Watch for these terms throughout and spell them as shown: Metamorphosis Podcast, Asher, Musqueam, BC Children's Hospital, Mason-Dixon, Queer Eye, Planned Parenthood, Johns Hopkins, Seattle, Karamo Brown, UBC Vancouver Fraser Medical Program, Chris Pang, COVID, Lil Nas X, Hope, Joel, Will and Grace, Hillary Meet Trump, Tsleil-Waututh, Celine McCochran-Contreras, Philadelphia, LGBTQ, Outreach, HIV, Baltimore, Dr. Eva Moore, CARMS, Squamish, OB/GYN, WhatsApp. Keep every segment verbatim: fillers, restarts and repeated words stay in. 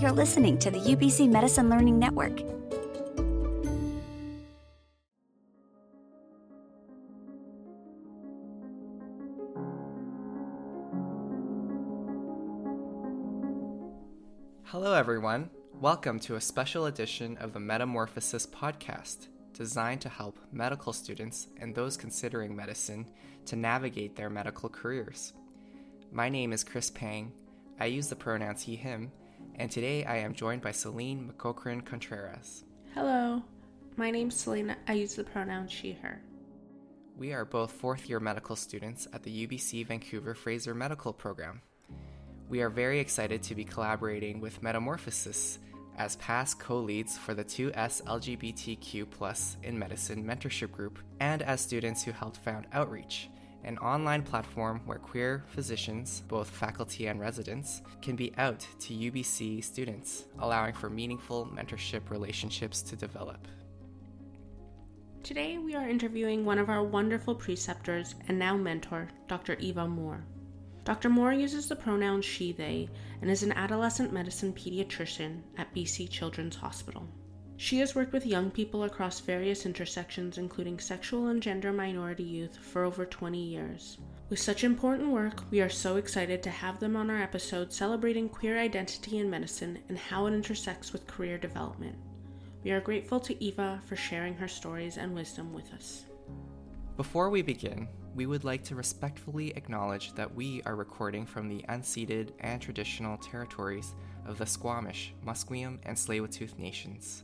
You're listening to the U B C Medicine Learning Network. Hello everyone, welcome to a special edition of the Metamorphosis Podcast, designed to help medical students and those considering medicine to navigate their medical careers. My name is Chris Pang, I use the pronouns he, him, and today I am joined by Celine McCochran-Contreras. Hello, my name's Celine, I use the pronoun she, her. We are both fourth-year medical students at the U B C Vancouver Fraser Medical Program. We are very excited to be collaborating with Metamorphosis as past co-leads for the two S L G B T Q plus in Medicine mentorship group and as students who helped found Outreach, an online platform where queer physicians, both faculty and residents, can be out to U B C students, allowing for meaningful mentorship relationships to develop. Today we are interviewing one of our wonderful preceptors and now mentor, Doctor Eva Moore. Doctor Moore uses the pronoun she, they, and is an adolescent medicine pediatrician at B C Children's Hospital. She has worked with young people across various intersections, including sexual and gender minority youth, for over twenty years. With such important work, we are so excited to have them on our episode celebrating queer identity in medicine and how it intersects with career development. We are grateful to Eva for sharing her stories and wisdom with us. Before we begin, we would like to respectfully acknowledge that we are recording from the unceded and traditional territories of the Squamish, Musqueam, and Tsleil-Waututh nations.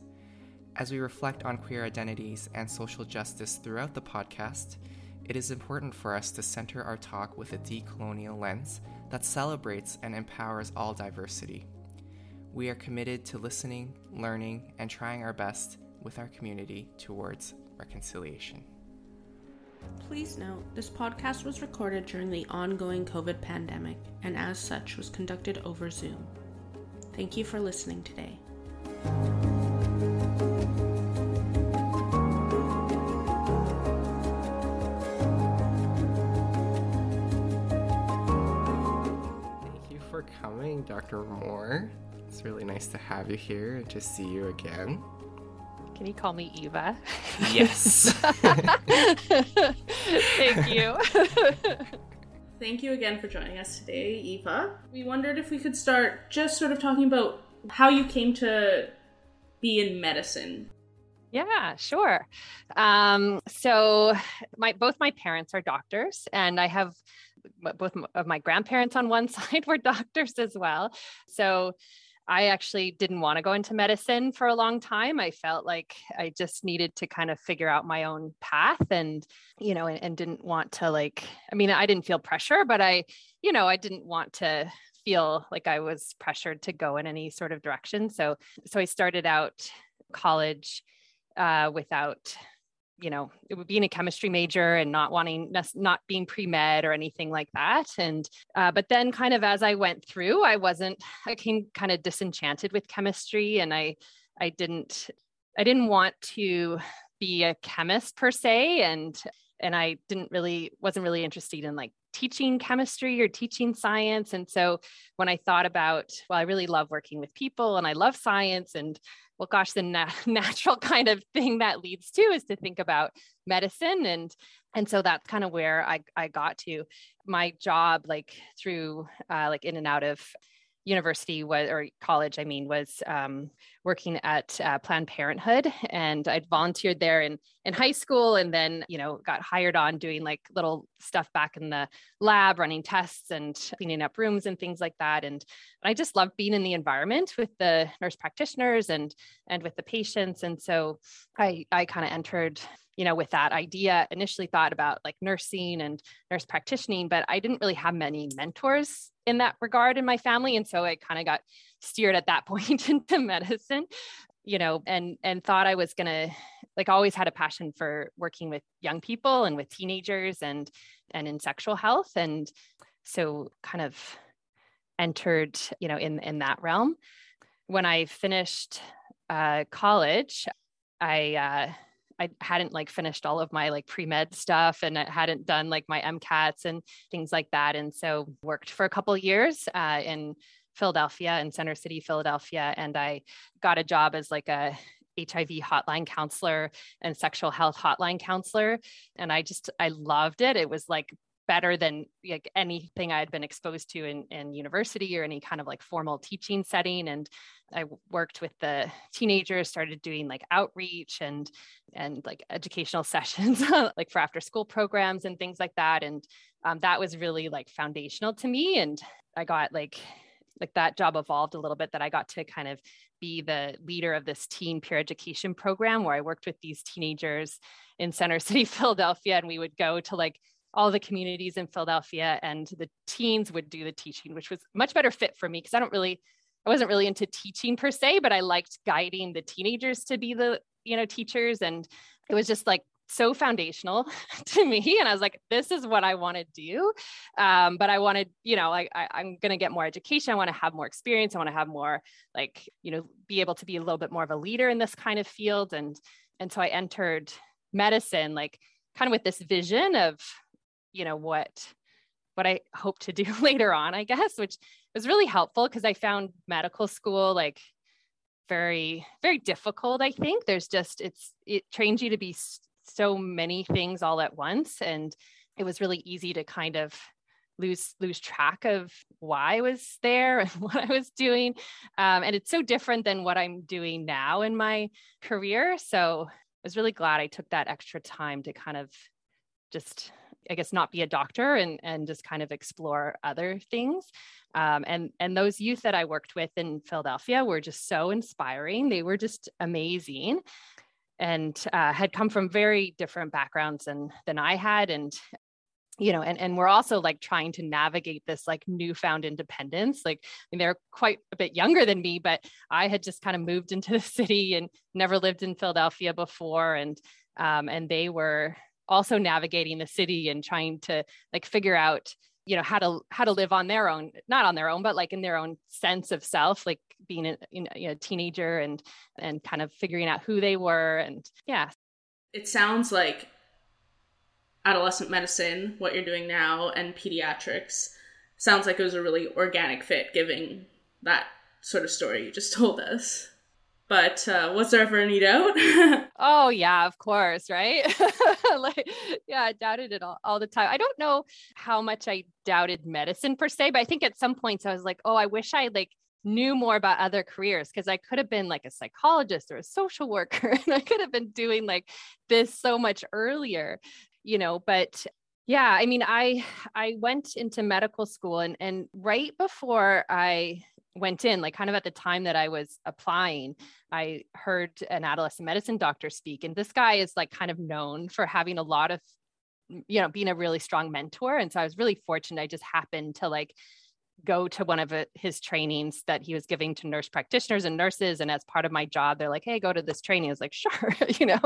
As we reflect on queer identities and social justice throughout the podcast, it is important for us to center our talk with a decolonial lens that celebrates and empowers all diversity. We are committed to listening, learning, and trying our best with our community towards reconciliation. Please note, this podcast was recorded during the ongoing COVID pandemic and as such was conducted over Zoom. Thank you for listening today. Thank you for coming, Doctor Moore. It's really nice to have you here and to see you again. Can you call me Eva? Yes. Thank you. Thank you again for joining us today, Eva. We wondered if we could start just sort of talking about how you came to be in medicine. Yeah, sure. Um, so my both my parents are doctors, and I have both of my grandparents on one side were doctors as well. So I actually didn't want to go into medicine for a long time. I felt like I just needed to kind of figure out my own path and, you know, and, and didn't want to like, I mean, I didn't feel pressure, but I, you know, I didn't want to feel like I was pressured to go in any sort of direction. So, so I started out college uh, without, you know, it would be in a chemistry major and not wanting, not being pre-med or anything like that. And, uh, but then kind of, as I went through, I wasn't, I came kind of disenchanted with chemistry, and I, I didn't, I didn't want to be a chemist per se. And, and I didn't really, wasn't really interested in like teaching chemistry or teaching science. And so when I thought about, well, I really love working with people and I love science, and well, gosh, the na- natural kind of thing that leads to is to think about medicine. And, and so that's kind of where I, I got to. My job, like through, uh, like in and out of university was, or college, I mean, was um, working at uh, Planned Parenthood, and I'd volunteered there in, in high school, and then, you know, got hired on doing like little stuff back in the lab, running tests and cleaning up rooms and things like that. And I just loved being in the environment with the nurse practitioners and, and with the patients. And so I, I kind of entered, you know, with that idea, initially thought about like nursing and nurse practitioning, but I didn't really have many mentors in that regard in my family. And so I kind of got steered at that point into medicine, you know, and, and thought I was going to, like, always had a passion for working with young people and with teenagers and, and in sexual health. And so kind of entered, you know, in, in that realm. When I finished uh, college, I, uh, I hadn't like finished all of my like pre-med stuff, and I hadn't done like my MCATs and things like that. And so worked for a couple of years uh, in Philadelphia, in Center City, Philadelphia, and I got a job as like a H I V hotline counselor and sexual health hotline counselor. And I just, I loved it. It was like better than like anything I had been exposed to in, in university or any kind of like formal teaching setting. And I worked with the teenagers, started doing like outreach and, and like educational sessions, like for after school programs and things like that. And um, that was really like foundational to me. And I got like, like that job evolved a little bit that I got to kind of be the leader of this teen peer education program where I worked with these teenagers in Center City, Philadelphia, and we would go to like all the communities in Philadelphia and the teens would do the teaching, which was much better fit for me because I don't really, I wasn't really into teaching per se, but I liked guiding the teenagers to be the, you know, teachers. And it was just like so foundational to me. And I was like, this is what I want to do. Um, but I wanted, you know, like I, I'm going to get more education. I want to have more experience. I want to have more, like, you know, be able to be a little bit more of a leader in this kind of field. And, and so I entered medicine, like kind of with this vision of, you know, what, what I hope to do later on, I guess, which was really helpful because I found medical school, like, very, very difficult. I think there's just, it's, it trains you to be so many things all at once. And it was really easy to kind of lose, lose track of why I was there and what I was doing. Um, and it's so different than what I'm doing now in my career. So I was really glad I took that extra time to kind of just, I guess, not be a doctor and, and just kind of explore other things. Um, and, and those youth that I worked with in Philadelphia were just so inspiring. They were just amazing. And uh, had come from very different backgrounds than, than I had. And, you know, and, and we're also like trying to navigate this like newfound independence. Like, I mean, they're quite a bit younger than me, but I had just kind of moved into the city and never lived in Philadelphia before. And, um, and they were also navigating the city and trying to like figure out, you know, how to, how to live on their own, not on their own, but like in their own sense of self, like being a, you know, a teenager and, and kind of figuring out who they were. And yeah. It sounds like adolescent medicine, what you're doing now, and pediatrics sounds like it was a really organic fit, given that sort of story you just told us. But uh, was there ever any doubt? Oh, yeah, of course, right? Like, yeah, I doubted it all, all the time. I don't know how much I doubted medicine per se, but I think at some points I was like, oh, I wish I like knew more about other careers, because I could have been like a psychologist or a social worker, and I could have been doing like this so much earlier, you know, but yeah, I mean, I I went into medical school and and right before I went in, like kind of at the time that I was applying, I heard an adolescent medicine doctor speak. And this guy is like kind of known for having a lot of, you know, being a really strong mentor. And so I was really fortunate. I just happened to like go to one of his trainings that he was giving to nurse practitioners and nurses. And as part of my job, they're like, hey, go to this training. I was like, sure, you know,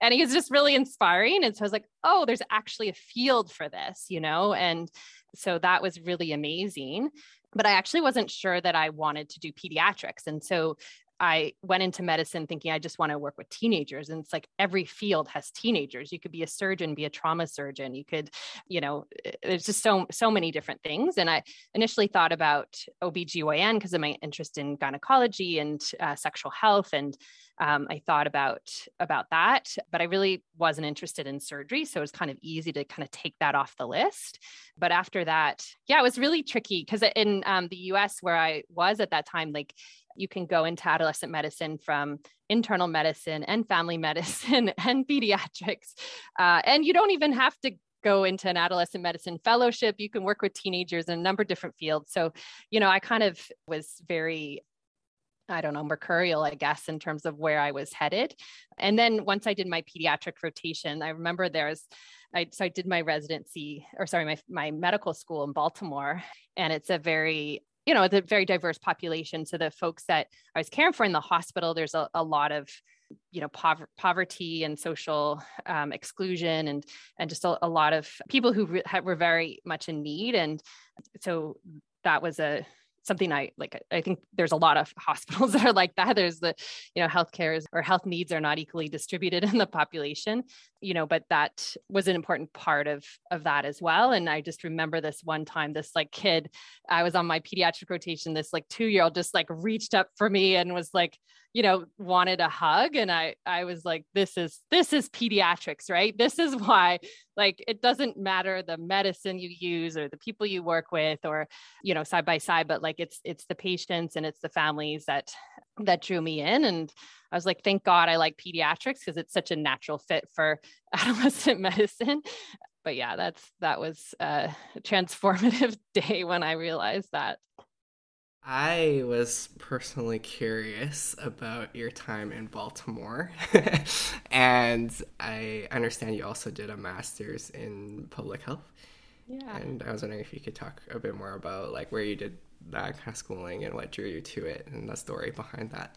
and he was just really inspiring. And so I was like, oh, there's actually a field for this, you know? And so that was really amazing. But I actually wasn't sure that I wanted to do pediatrics. And so I went into medicine thinking, I just want to work with teenagers. And it's like, every field has teenagers. You could be a surgeon, be a trauma surgeon. You could, you know, there's just so, so many different things. And I initially thought about O B G Y N because of my interest in gynecology and uh, sexual health. And um, I thought about, about that, but I really wasn't interested in surgery. So it was kind of easy to kind of take that off the list. But after that, yeah, it was really tricky because in um, the U S where I was at that time, like, you can go into adolescent medicine from internal medicine and family medicine and pediatrics. Uh, and you don't even have to go into an adolescent medicine fellowship. You can work with teenagers in a number of different fields. So, you know, I kind of was very, I don't know, mercurial, I guess, in terms of where I was headed. And then once I did my pediatric rotation, I remember there's, I, so I did my residency or sorry, my, my medical school in Baltimore. And it's a very, you know, it's a very diverse population. So the folks that I was caring for in the hospital, there's a, a lot of, you know, pov- poverty and social um, exclusion and, and just a, a lot of people who re- were very much in need. And so that was a, something I like. I think there's a lot of hospitals that are like that. There's the, you know, healthcare is, or health needs are not equally distributed in the population, you know, but that was an important part of, of that as well. And I just remember this one time, this like kid, I was on my pediatric rotation, this like two-year-old just like reached up for me and was like, you know, wanted a hug. And I, I was like, this is, this is pediatrics, right? This is why, like, it doesn't matter the medicine you use or the people you work with or, you know, side by side, but like, it's, it's the patients and it's the families that, that drew me in. And I was like, thank God I like pediatrics because it's such a natural fit for adolescent medicine. But yeah, that's, that was a transformative day when I realized that. I was personally curious about your time in Baltimore, and I understand you also did a master's in public health. Yeah. And I was wondering if you could talk a bit more about like where you did that kind of schooling and what drew you to it and the story behind that.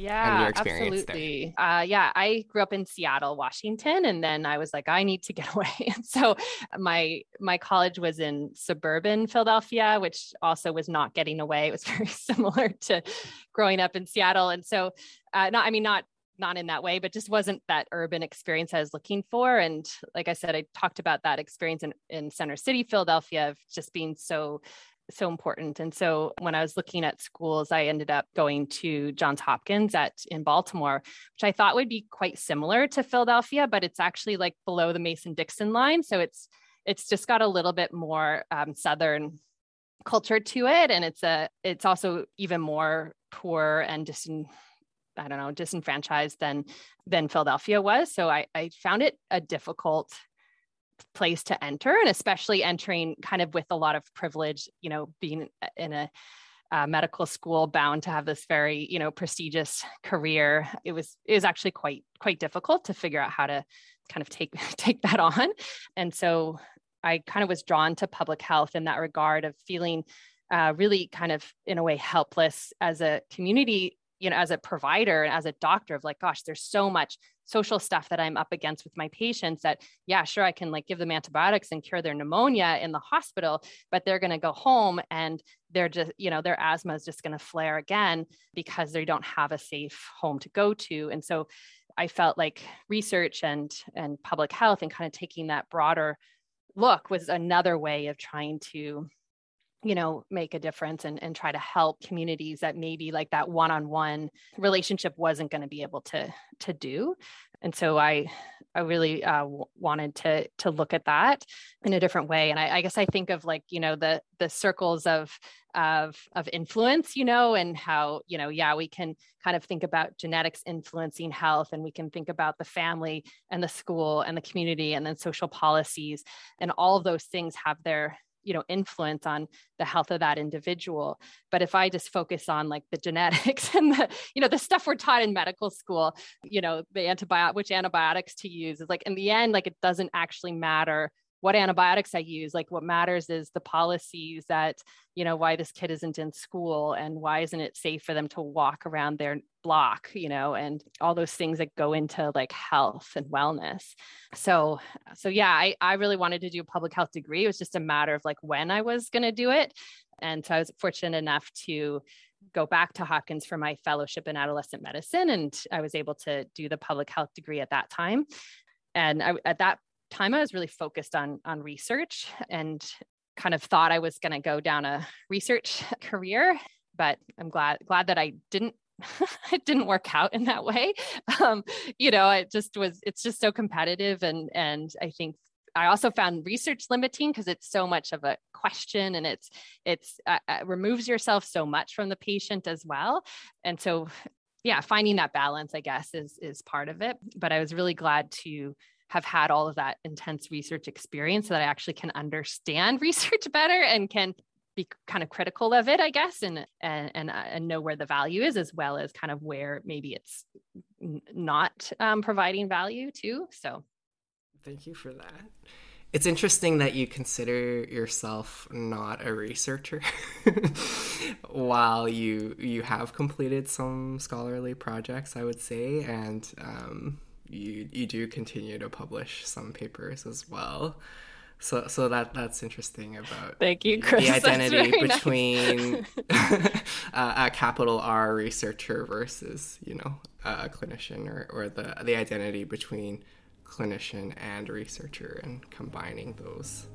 Yeah, absolutely. Uh, yeah, I grew up in Seattle, Washington, and then I was like, I need to get away. And so my my college was in suburban Philadelphia, which also was not getting away. It was very similar to growing up in Seattle. And so, uh, not I mean, not not in that way, but just wasn't that urban experience I was looking for. And like I said, I talked about that experience in, in Center City, Philadelphia, of just being so so important. And so when I was looking at schools, I ended up going to Johns Hopkins at in Baltimore, which I thought would be quite similar to Philadelphia, but it's actually like below the Mason-Dixon line. So it's, it's just got a little bit more um, Southern culture to it. And it's a, it's also even more poor and just, I don't know, disenfranchised than, than Philadelphia was. So I, I found it a difficult place to enter, and especially entering kind of with a lot of privilege, you know, being in a uh, medical school bound to have this very, you know, prestigious career. It was, it was actually quite, quite difficult to figure out how to kind of take, take that on. And so I kind of was drawn to public health in that regard of feeling uh, really kind of in a way helpless as a community, you know, as a provider and as a doctor of like, gosh, there's so much social stuff that I'm up against with my patients that, yeah, sure, I can like give them antibiotics and cure their pneumonia in the hospital, but they're going to go home and they're just, you know, their asthma is just going to flare again because they don't have a safe home to go to. And so I felt like research and, and public health and kind of taking that broader look was another way of trying to, you know, make a difference and, and try to help communities that maybe like that one-on-one relationship wasn't going to be able to, to do. And so I, I really uh, w- wanted to, to look at that in a different way. And I, I guess I think of like, you know, the, the circles of, of, of influence, you know, and how, you know, yeah, we can kind of think about genetics influencing health, and we can think about the family and the school and the community, and then social policies, and all of those things have their, you know, influence on the health of that individual. But if I just focus on like the genetics and the, you know, the stuff we're taught in medical school, you know, the antibiotic, which antibiotics to use, is like, in the end, like, it doesn't actually matter what antibiotics I use. Like, what matters is the policies that, you know, why this kid isn't in school and why isn't it safe for them to walk around their block, you know, and all those things that go into like health and wellness. So, so yeah, I, I really wanted to do a public health degree. It was just a matter of like when I was going to do it. And so I was fortunate enough to go back to Hopkins for my fellowship in adolescent medicine. And I was able to do the public health degree at that time. And I, at that time I was really focused on, on research, and kind of thought I was going to go down a research career, but I'm glad, glad that I didn't, it didn't work out in that way. Um, you know, it just was, it's just so competitive. And, and I think I also found research limiting because it's so much of a question, and it's, it's, uh, it removes yourself so much from the patient as well. And so, yeah, finding that balance, I guess, is, is part of it, but I was really glad to have had all of that intense research experience so that I actually can understand research better and can be kind of critical of it, I guess, and, and, and, and know where the value is, as well as kind of where maybe it's not um, providing value too. So thank you for that. It's interesting that you consider yourself not a researcher while you, you have completed some scholarly projects, I would say. And, um, You you do continue to publish some papers as well. So so that that's interesting about Thank you, Chris. The identity between nice. uh, a capital R researcher versus, you know, a clinician, or, or the, the identity between clinician and researcher and combining those.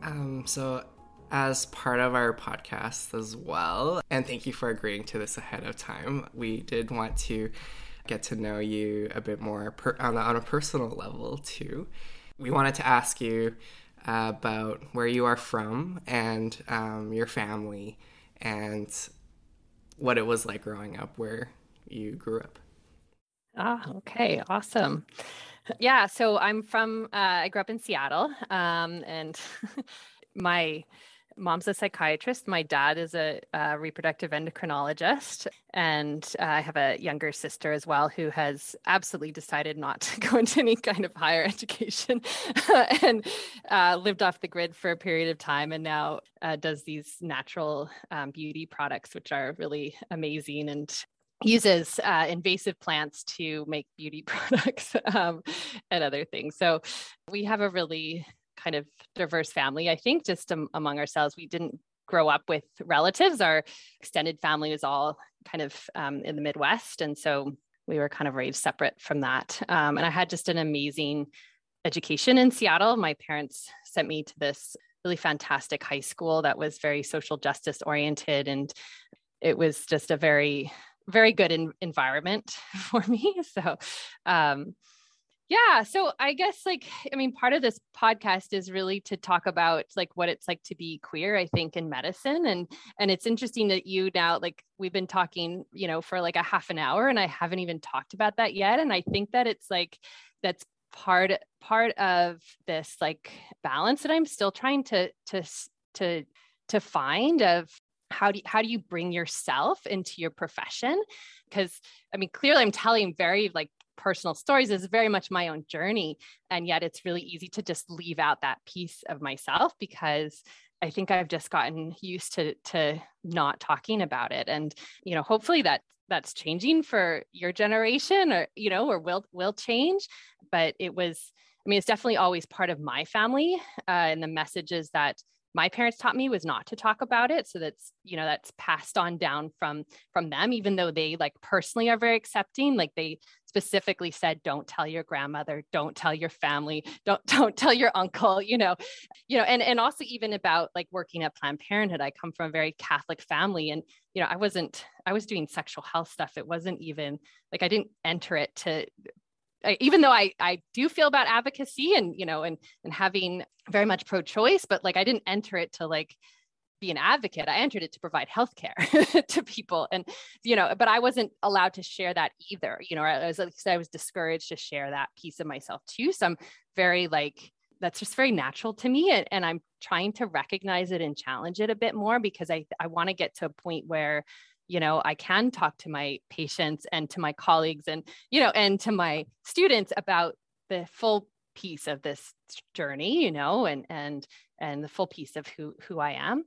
Um, so as part of our podcast as well, and thank you for agreeing to this ahead of time, we did want to get to know you a bit more per- on, a, on a personal level too. We wanted to ask you uh, about where you are from and um, your family and what it was like growing up where you grew up. Ah, okay, awesome. Yeah, so I'm from, uh, I grew up in Seattle, um, and my mom's a psychiatrist. My dad is a, a reproductive endocrinologist, and uh, I have a younger sister as well who has absolutely decided not to go into any kind of higher education and uh, lived off the grid for a period of time, and now uh, does these natural um, beauty products, which are really amazing, and uses uh, invasive plants to make beauty products um, and other things. So we have a really kind of diverse family. I think just um, among ourselves, we didn't grow up with relatives. Our extended family was all kind of um, in the Midwest. And so we were kind of raised separate from that. Um, and I had just an amazing education in Seattle. My parents sent me to this really fantastic high school that was very social justice oriented. And it was just a very, very good in- environment for me. So, um, yeah. So I guess like, I mean, part of this podcast is really to talk about like what it's like to be queer, I think, in medicine. And, and it's interesting that you now, like we've been talking, you know, for like a half an hour and I haven't even talked about that yet. And I think that it's like, that's part, part of this like balance that I'm still trying to, to, to, to find of, How do you, how do you bring yourself into your profession? Because I mean, clearly I'm telling very like personal stories. This is very much my own journey. And yet it's really easy to just leave out that piece of myself because I think I've just gotten used to, to not talking about it. And, you know, hopefully that that's changing for your generation or, you know, or will, will change, but it was, I mean, it's definitely always part of my family. Uh, and the message is that my parents taught me was not to talk about it. So that's, you know, that's passed on down from, from them, even though they like personally are very accepting. Like they specifically said, don't tell your grandmother, don't tell your family, don't, don't tell your uncle, you know, you know, and, and also even about like working at Planned Parenthood. I come from a very Catholic family and, you know, I wasn't, I was doing sexual health stuff. It wasn't even like, I didn't enter it to I, even though I, I do feel about advocacy and, you know, and, and having very much pro-choice, but like, I didn't enter it to like be an advocate. I entered it to provide healthcare to people. And, you know, but I wasn't allowed to share that either. You know, I was, like I said, I was discouraged to share that piece of myself too. So I'm very like, that's just very natural to me. And, and I'm trying to recognize it and challenge it a bit more because I, I want to get to a point where, you know, I can talk to my patients and to my colleagues and, you know, and to my students about the full piece of this journey, you know, and, and, and the full piece of who, who I am.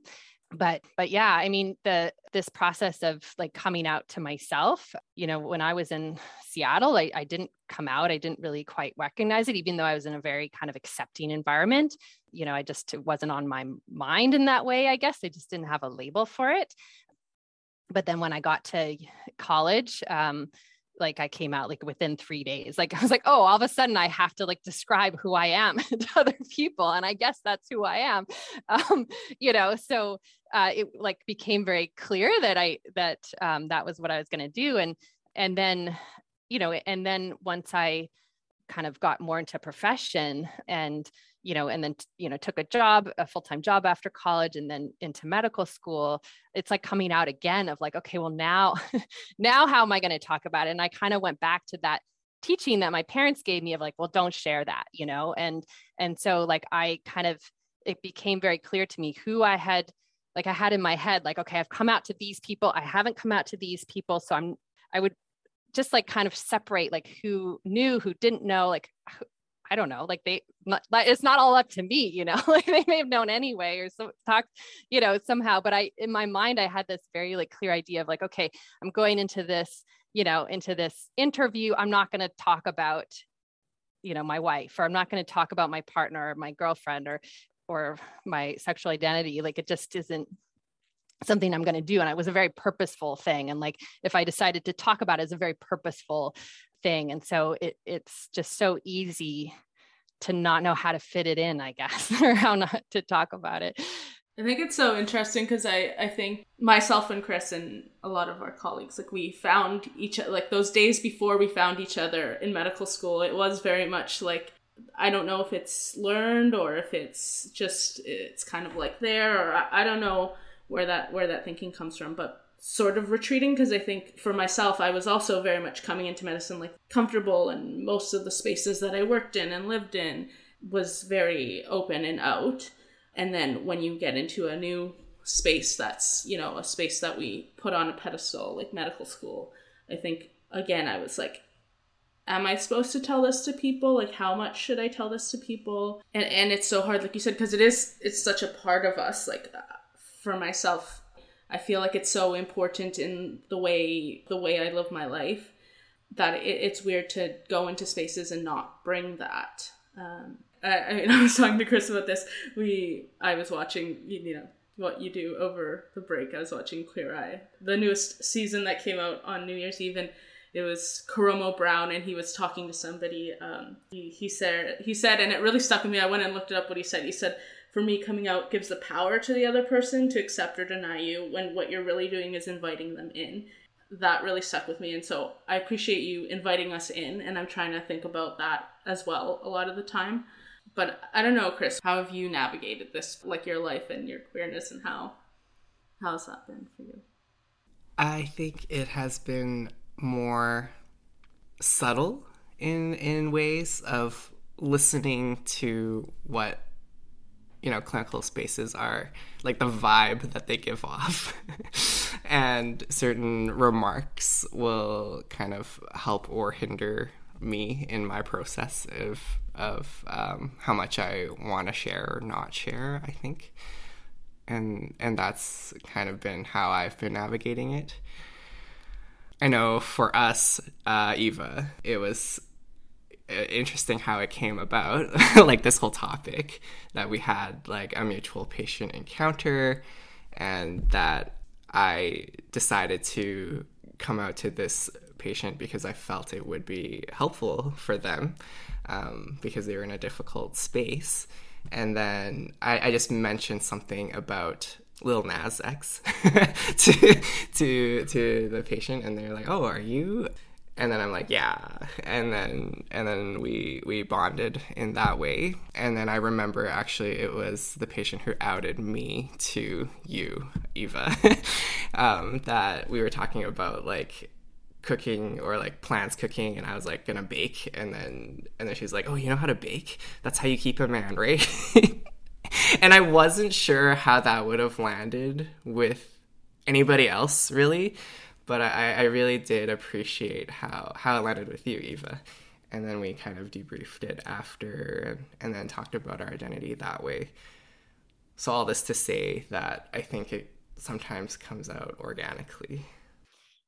But, but yeah, I mean, the, this process of like coming out to myself, you know, when I was in Seattle, I, I didn't come out. I didn't really quite recognize it, even though I was in a very kind of accepting environment. You know, I just, it wasn't on my mind in that way, I guess. I just didn't have a label for it. But then when I got to college, um, like I came out like within three days, like I was like, oh, all of a sudden I have to like describe who I am to other people. And I guess that's who I am. Um, you know, so uh, it like became very clear that I, that um, that was what I was going to do. And, and then, you know, and then once I kind of got more into profession and, you know, and then, you know, took a job, a full-time job after college and then into medical school, it's like coming out again of like, okay, well now, now how am I going to talk about it? And I kind of went back to that teaching that my parents gave me of like, well, don't share that, you know? And, and so like, I kind of, it became very clear to me who I had, like I had in my head, like, okay, I've come out to these people. I haven't come out to these people. So I'm, I would just like kind of separate like who knew, who didn't know, like, I don't know, like they, it's not all up to me, you know, like they may have known anyway, or so talk, you know, somehow, but I, in my mind, I had this very like clear idea of like, okay, I'm going into this, you know, into this interview. I'm not going to talk about, you know, my wife, or I'm not going to talk about my partner or my girlfriend or, or my sexual identity. Like, it just isn't something I'm going to do. And it was a very purposeful thing. And like, if I decided to talk about it, it's a very purposeful thing. And so it it's just so easy to not know how to fit it in, I guess, or how not to talk about it. I think it's so interesting because I, I think myself and Chris and a lot of our colleagues, like we found each other, like those days before we found each other in medical school, it was very much like, I don't know if it's learned or if it's just, it's kind of like there, or I, I don't know where that where that thinking comes from, but sort of retreating, because I think for myself, I was also very much coming into medicine like comfortable, and most of the spaces that I worked in and lived in was very open and out. And then when you get into a new space that's, you know, a space that we put on a pedestal, like medical school, I think, again, I was like, am I supposed to tell this to people? Like, how much should I tell this to people? And and it's so hard, like you said, because it is, it's such a part of us. Like, uh, for myself, I feel like it's so important in the way the way I live my life that it, it's weird to go into spaces and not bring that. Um, I, I mean, I was talking to Chris about this. We, I was watching, you know, What You Do over the break. I was watching Queer Eye, the newest season that came out on New Year's Eve, and it was Karamo Brown, and he was talking to somebody. Um, he, he said he said, and it really stuck with me. I went and looked it up what he said. He said, "For me, coming out gives the power to the other person to accept or deny you when what you're really doing is inviting them in." That really stuck with me. And so I appreciate you inviting us in. And I'm trying to think about that as well a lot of the time. But I don't know, Chris, how have you navigated this, like your life and your queerness, and how how's that been for you? I think it has been more subtle in in ways of listening to what, you know, clinical spaces are, like the vibe that they give off. And certain remarks will kind of help or hinder me in my process of of um, how much I want to share or not share, I think. And and that's kind of been how I've been navigating it. I know for us, uh, Eva, it was interesting how it came about, like this whole topic, that we had like a mutual patient encounter, and that I decided to come out to this patient because I felt it would be helpful for them, um, because they were in a difficult space. And then I, I just mentioned something about Lil Nas X to, to, to the patient, and they're like, "Oh, are you?" And then I'm like, "Yeah." And then and then we we bonded in that way. And then I remember actually it was the patient who outed me to you, Eva, um, that we were talking about like cooking or like plants cooking, and I was like gonna bake, and then and then she's like, "Oh, you know how to bake? That's how you keep a man, right?" And I wasn't sure how that would have landed with anybody else, really. But I, I really did appreciate how, how it landed with you, Eva. And then we kind of debriefed it after, and, and then talked about our identity that way. So all this to say that I think it sometimes comes out organically.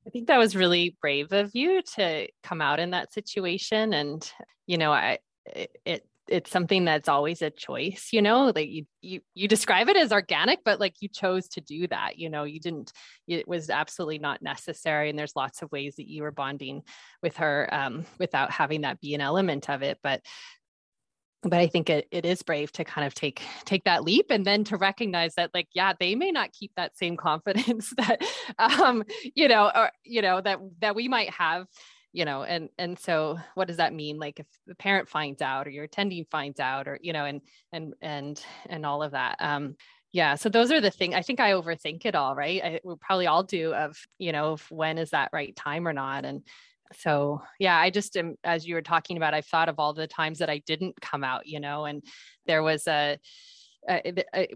I think that was really brave of you to come out in that situation. And, you know, I it it's something that's always a choice, you know, like you, you, you describe it as organic, but like you chose to do that, you know, you didn't, it was absolutely not necessary. And there's lots of ways that you were bonding with her, um, without having that be an element of it. But, but I think it, it is brave to kind of take, take that leap, and then to recognize that, like, yeah, they may not keep that same confidence that, um, you know, or, you know, that, that we might have. You know, and, and so what does that mean? Like if the parent finds out, or your attending finds out, or, you know, and, and, and, and all of that. Um, yeah. So those are the things. I think I overthink it all, right? I, we probably all do, of, you know, if, when is that right time or not? And so, yeah, I just, am, as you were talking about, I've thought of all the times that I didn't come out, you know, and there was a, Uh,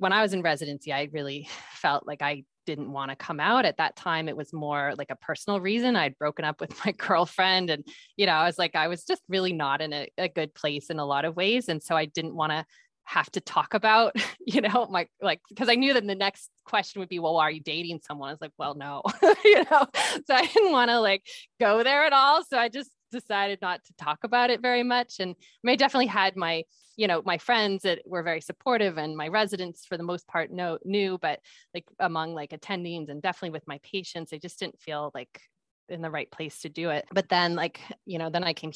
when I was in residency, I really felt like I didn't want to come out at that time. It was more like a personal reason. I'd broken up with my girlfriend and, you know, I was like, I was just really not in a, a good place in a lot of ways. And so I didn't want to have to talk about, you know, my, like, because I knew that the next question would be, well, are you dating someone? I was like, well, no, you know, so I didn't want to like go there at all. So I just decided not to talk about it very much. And I mean, I definitely had my, you know, my friends that were very supportive, and my residents for the most part know, knew, but like among like attendings and definitely with my patients, I just didn't feel like in the right place to do it. But then like, you know, then I came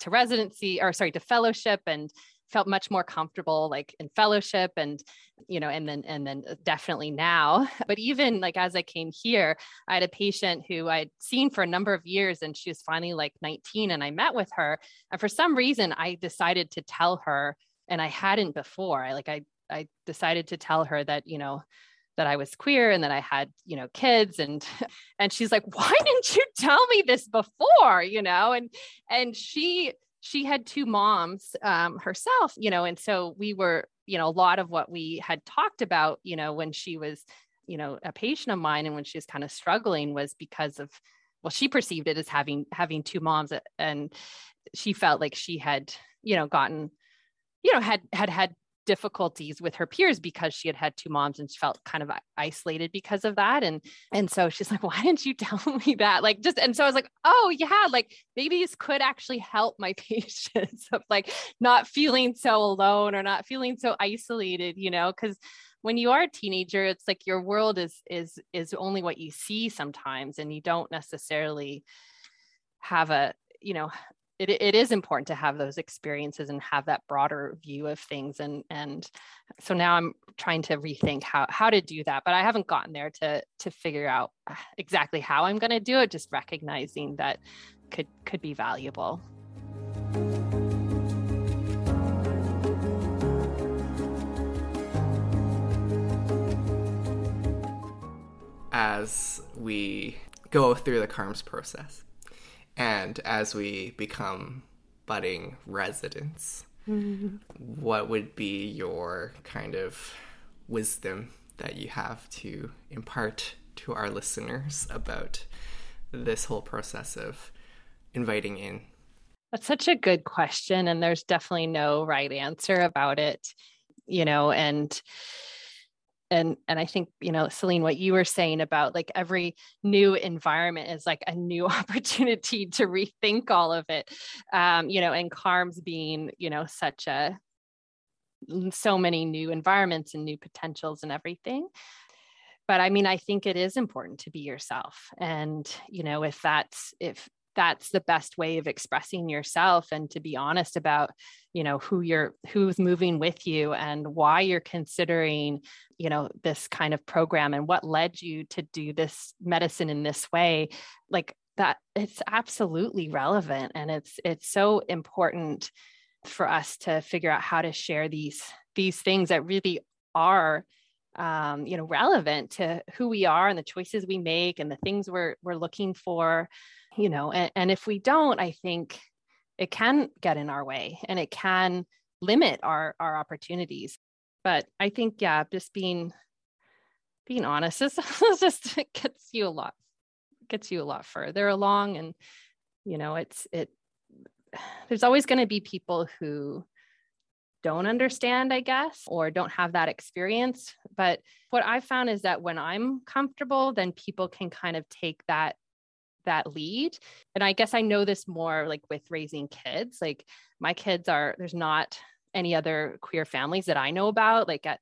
to residency or sorry, to fellowship and felt much more comfortable like in fellowship and, you know, and then, and then definitely now, but even like, as I came here, I had a patient who I'd seen for a number of years and she was finally like nineteen and I met with her. And for some reason I decided to tell her, and I hadn't before. I like, I, I decided to tell her that, you know, that I was queer and that I had, you know, kids. And, and she's like, why didn't you tell me this before, you know? And, and she, she had two moms, um, herself, you know, and so we were, you know, a lot of what we had talked about, you know, when she was, you know, a patient of mine and when she was kind of struggling was because of, well, she perceived it as having, having two moms, and she felt like she had, you know, gotten, you know, had, had, had difficulties with her peers because she had had two moms and she felt kind of isolated because of that. And, and so she's like, why didn't you tell me that? Like just, and so I was like, oh yeah, like maybe this could actually help my patients of like not feeling so alone or not feeling so isolated, you know, because when you are a teenager, it's like your world is, is, is only what you see sometimes. And you don't necessarily have a, you know, It, it is important to have those experiences and have that broader view of things. And, and so now I'm trying to rethink how, how to do that, but I haven't gotten there to, to figure out exactly how I'm going to do it. Just recognizing that could, could be valuable. As we go through the CARMS process, and as we become budding residents, mm-hmm. what would be your kind of wisdom that you have to impart to our listeners about this whole process of inviting in? That's such a good question. And there's definitely no right answer about it, you know, and And and I think, you know, Celine, what you were saying about like every new environment is like a new opportunity to rethink all of it, um, you know, and CARMS being, you know, such a, so many new environments and new potentials and everything. But I mean, I think it is important to be yourself. And, you know, if that's, if that's the best way of expressing yourself and to be honest about, you know, who you're, who's moving with you and why you're considering, you know, this kind of program and what led you to do this medicine in this way, like that it's absolutely relevant. And it's, it's so important for us to figure out how to share these, these things that really are, um, you know, relevant to who we are and the choices we make and the things we're, we're looking for, you know, and, and if we don't, I think it can get in our way and it can limit our, our opportunities. But I think, yeah, just being, being honest is just, it gets you a lot, gets you a lot further along. And, you know, it's, it, there's always going to be people who don't understand, I guess, or don't have that experience. But what I found is that when I'm comfortable, then people can kind of take that that lead. And I guess I know this more like with raising kids, like my kids are, there's not any other queer families that I know about, like at,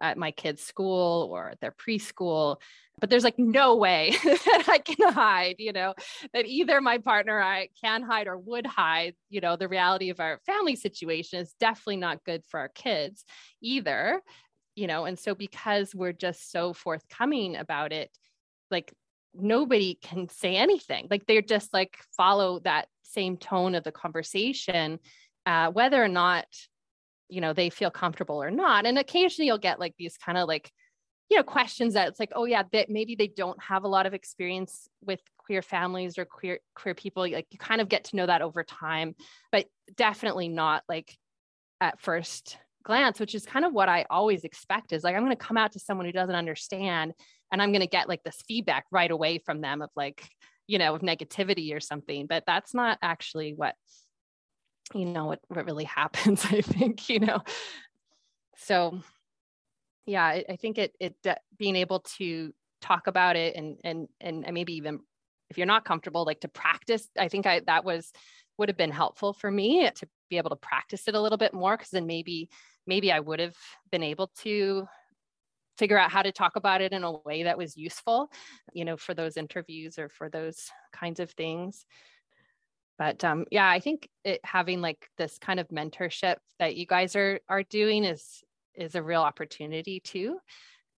at my kids' school or their preschool, but there's like no way that I can hide, you know, that either my partner or I can hide or would hide, you know, the reality of our family situation is definitely not good for our kids either, you know? And so because we're just so forthcoming about it, like nobody can say anything. Like they're just like follow that same tone of the conversation, uh, whether or not, you know, they feel comfortable or not. And occasionally you'll get like these kind of like, you know, questions that it's like, oh yeah, that maybe they don't have a lot of experience with queer families or queer, queer people. Like you kind of get to know that over time, but definitely not like at first glance, which is kind of what I always expect, is like, I'm going to come out to someone who doesn't understand, and I'm going to get like this feedback right away from them of like, you know, of negativity or something. But that's not actually what, you know, what, what really happens, I think, you know. So yeah, I, I think it, it, being able to talk about it and, and, and maybe even if you're not comfortable, like to practice, I think I, that was, would have been helpful for me to be able to practice it a little bit more. Cause then maybe, maybe I would have been able to figure out how to talk about it in a way that was useful, you know, for those interviews or for those kinds of things. But um, yeah, I think it, having like this kind of mentorship that you guys are are doing is is a real opportunity too.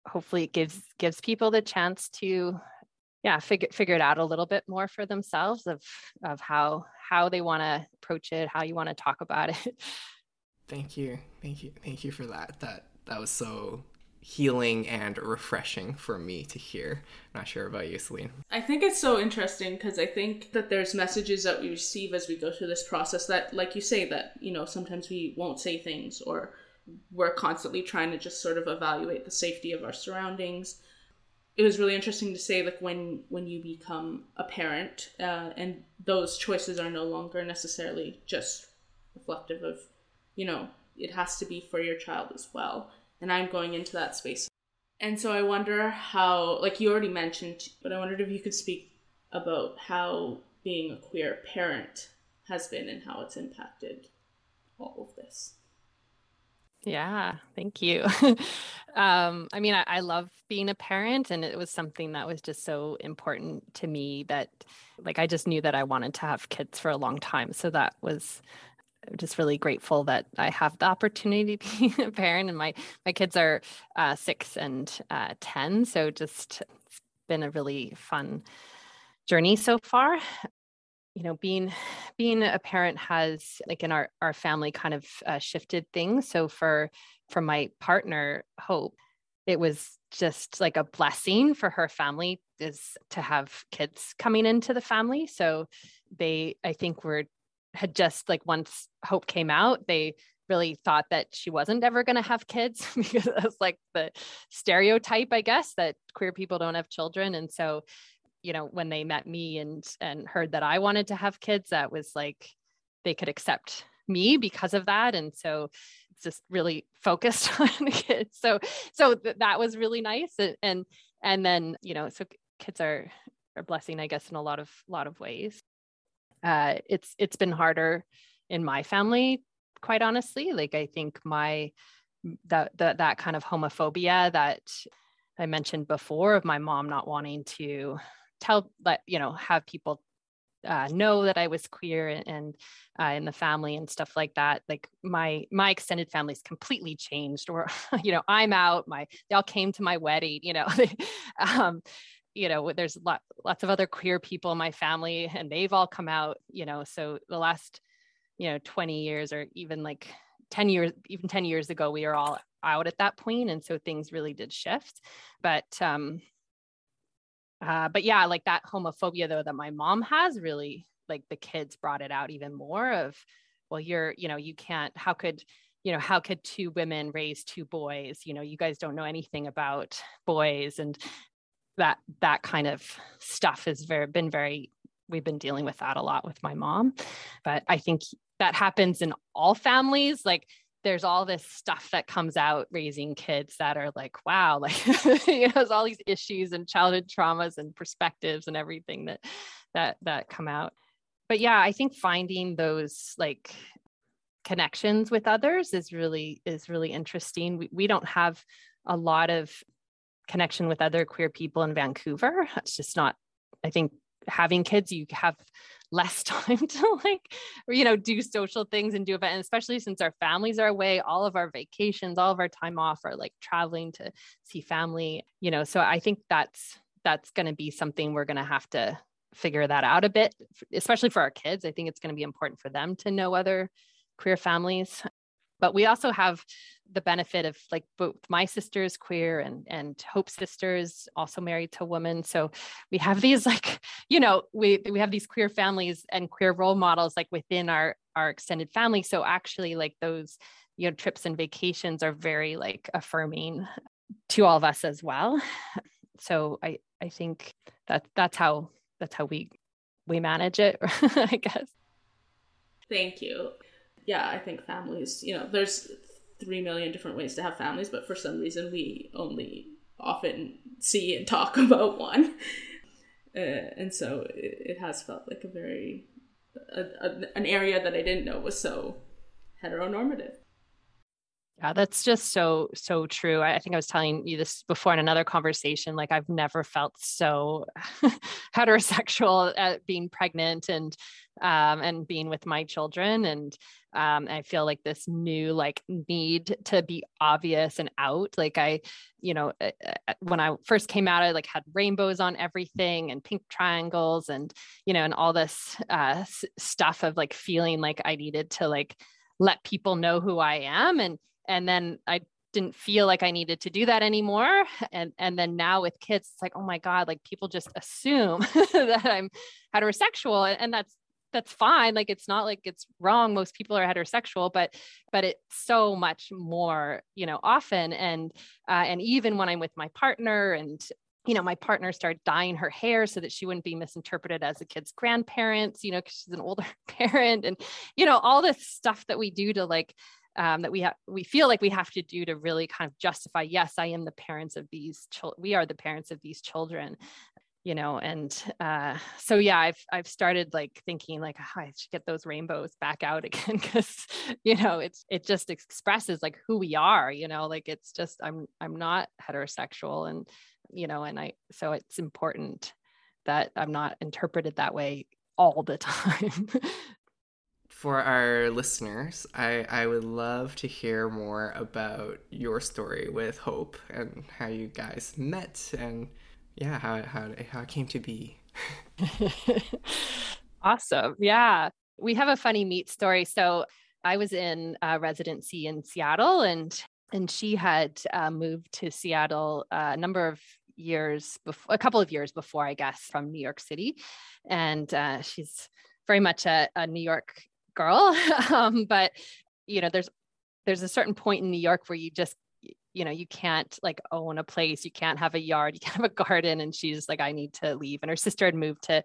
Hopefully it gives gives people the chance to, yeah, figure figure it out a little bit more for themselves of of how how they want to approach it, how you want to talk about it. Thank you, thank you, thank you for that. That that was so healing and refreshing for me to hear. Not sure about you, Celine. I think it's so interesting because I think that there's messages that we receive as we go through this process that, like you say, that, you know, sometimes we won't say things, or we're constantly trying to just sort of evaluate the safety of our surroundings. It was really interesting to say, like, when when you become a parent uh, and those choices are no longer necessarily just reflective of, you know, it has to be for your child as well. And I'm going into that space. And so I wonder how, like you already mentioned, but I wondered if you could speak about how being a queer parent has been and how it's impacted all of this. Yeah, thank you. um, I mean, I, I love being a parent, and it was something that was just so important to me that, like, I just knew that I wanted to have kids for a long time. So that was I'm just really grateful that I have the opportunity to be a parent, and my, my kids are uh, six and uh, ten. So just it's been a really fun journey so far. You know, being, being a parent has, like, in our, our family kind of uh, shifted things. So for, for my partner, Hope, it was just like a blessing for her family is to have kids coming into the family. So they, I think were had just like once Hope came out, they really thought that she wasn't ever going to have kids because that's like the stereotype, I guess, that queer people don't have children. And so, you know, when they met me and, and heard that I wanted to have kids, that was like, they could accept me because of that. And so it's just really focused on the kids. So, so th- that was really nice. And, and, and then, you know, so kids are, are a blessing, I guess, in a lot of, lot of ways. Uh, it's, it's been harder in my family, quite honestly. Like, I think my, that, that, that kind of homophobia that I mentioned before of my mom not wanting to tell, let, you know, have people, uh, know that I was queer and, and uh, in the family and stuff like that. Like my, my extended family's completely changed, or, you know, I'm out, my, they all came to my wedding, you know, um, you know, there's lot, lots of other queer people in my family, and they've all come out, you know, so the last, you know, twenty years or even like ten years, even ten years ago, we were all out at that point. And so things really did shift. But, um, uh, but yeah, like that homophobia though, that my mom has really, like the kids brought it out even more of, well, you're, you know, you can't, how could, you know, how could two women raise two boys? You know, you guys don't know anything about boys. And that that kind of stuff has very been very we've been dealing with that a lot with my mom. But I think that happens in all families. Like there's all this stuff that comes out raising kids that are like, wow, like you know, there's all these issues and childhood traumas and perspectives and everything that that that come out. But yeah, I think finding those like connections with others is really is really interesting. We we don't have a lot of connection with other queer people in Vancouver. It's just not, I think having kids, you have less time to like, you know, do social things and do events. And especially since our families are away, all of our vacations, all of our time off are like traveling to see family, you know, so I think that's, that's going to be something we're going to have to figure that out a bit, especially for our kids. I think it's going to be important for them to know other queer families. But we also have the benefit of like both my sister's queer and, and Hope's sister's also married to a woman. So we have these like, you know, we, we have these queer families and queer role models like within our, our extended family. So actually like those you know, trips and vacations are very like affirming to all of us as well. So I, I think that that's how, that's how we, we manage it, I guess. Thank you. Yeah. I think families, you know, there's three million different ways to have families, but for some reason we only often see and talk about one. Uh, and so it, it has felt like a very, a, a, an area that I didn't know was so heteronormative. Yeah, that's just so, so true. I think I was telling you this before in another conversation, like I've never felt so heterosexual at being pregnant and, um, and being with my children. And, um, I feel like this new, like need to be obvious and out. Like I, you know, when I first came out, I like had rainbows on everything and pink triangles and, you know, and all this, uh, s- stuff of like feeling like I needed to like, let people know who I am. And, And then I didn't feel like I needed to do that anymore. And and then now with kids, it's like, oh my God, like people just assume that I'm heterosexual. And that's, that's fine. Like, it's not like it's wrong. Most people are heterosexual, but, but it's so much more, you know, often. And, uh, and even when I'm with my partner and, you know, my partner started dyeing her hair so that she wouldn't be misinterpreted as a kid's grandparents, you know, cause she's an older parent and, you know, all this stuff that we do to like, Um, that we have, we feel like we have to do to really kind of justify, yes, I am the parents of these children. We are the parents of these children, you know? And, uh, so yeah, I've, I've started like thinking like, oh, I should get those rainbows back out again. Cause you know, it's, it just expresses like who we are, you know, like it's just, I'm, I'm not heterosexual and, you know, and I, so it's important that I'm not interpreted that way all the time. For our listeners, I, I would love to hear more about your story with Hope and how you guys met and, yeah, how, how, how it came to be. Awesome. Yeah. We have a funny meet story. So I was in uh, residency in Seattle and and she had uh, moved to Seattle uh, a number of years, before, a couple of years before, I guess, from New York City. And uh, she's very much a, a New York girl. Um, but, you know, there's, there's a certain point in New York where you just, you know, you can't like own a place, you can't have a yard, you can't have a garden. And she's like, I need to leave. And her sister had moved to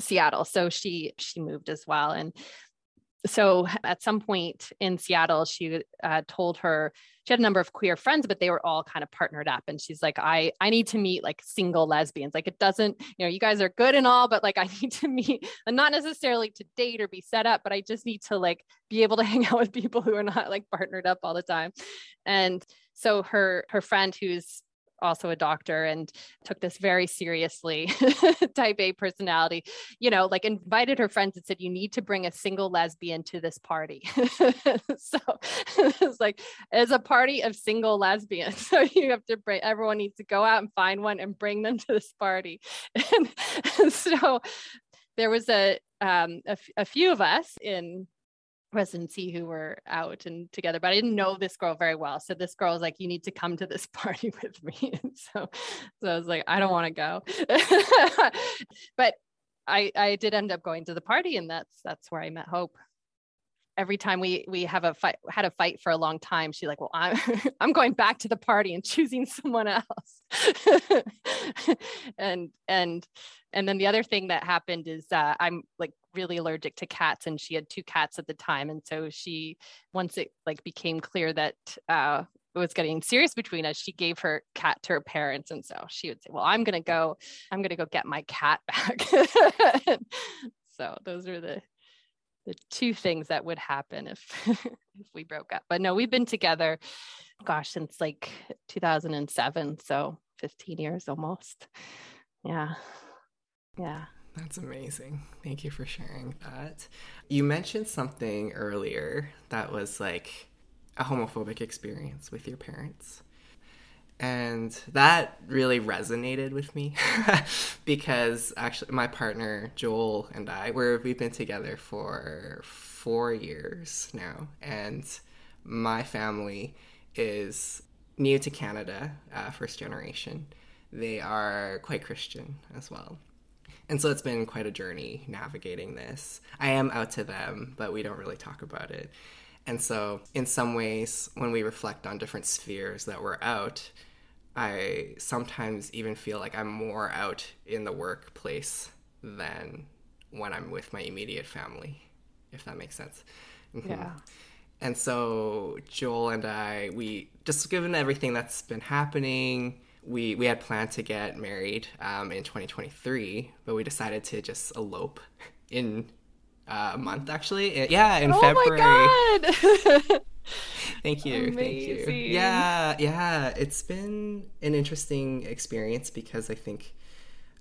Seattle. So she, she moved as well. And so at some point in Seattle, she uh, told her, she had a number of queer friends, but they were all kind of partnered up. And she's like, I, I need to meet like single lesbians. Like it doesn't, you know, you guys are good and all, but like, I need to meet and not necessarily to date or be set up, but I just need to like be able to hang out with people who are not like partnered up all the time. And so her, her friend who's also a doctor and took this very seriously, type A personality, you know, like invited her friends and said, you need to bring a single lesbian to this party. So it's like, it's a party of single lesbians. So you have to bring, everyone needs to go out and find one and bring them to this party. And, and so there was a, um, a, a few of us in residency who were out and together, but I didn't know this girl very well. So this girl was like, you need to come to this party with me. And so, so I was like, I don't want to go, but I, I did end up going to the party and that's, that's where I met Hope. Every time we, we have a fight, had a fight for a long time. She's like, well, I'm, I'm going back to the party and choosing someone else. and, and, and then the other thing that happened is uh, I'm like really allergic to cats and she had two cats at the time. And so she, once it like became clear that uh, it was getting serious between us, she gave her cat to her parents. And so she would say, well, I'm going to go, I'm going to go get my cat back. So those are the the two things that would happen if, if we broke up. But no, we've been together, gosh, since like two thousand seven. So fifteen years almost. Yeah. Yeah. That's amazing. Thank you for sharing that. You mentioned something earlier that was like a homophobic experience with your parents. And that really resonated with me because actually my partner, Joel, and I, we're, we've been together for four years now. And my family is new to Canada, uh, first generation. They are quite Christian as well. And so it's been quite a journey navigating this. I am out to them, but we don't really talk about it. And so in some ways, when we reflect on different spheres that we're out, I sometimes even feel like I'm more out in the workplace than when I'm with my immediate family, if that makes sense. Mm-hmm. Yeah. And so Joel and I, we just, given everything that's been happening, we, we had planned to get married um, in twenty twenty-three, but we decided to just elope in uh, a month, actually. Yeah, in oh February. Oh my God! Thank you. Amazing. Thank you. Yeah, yeah. It's been an interesting experience because I think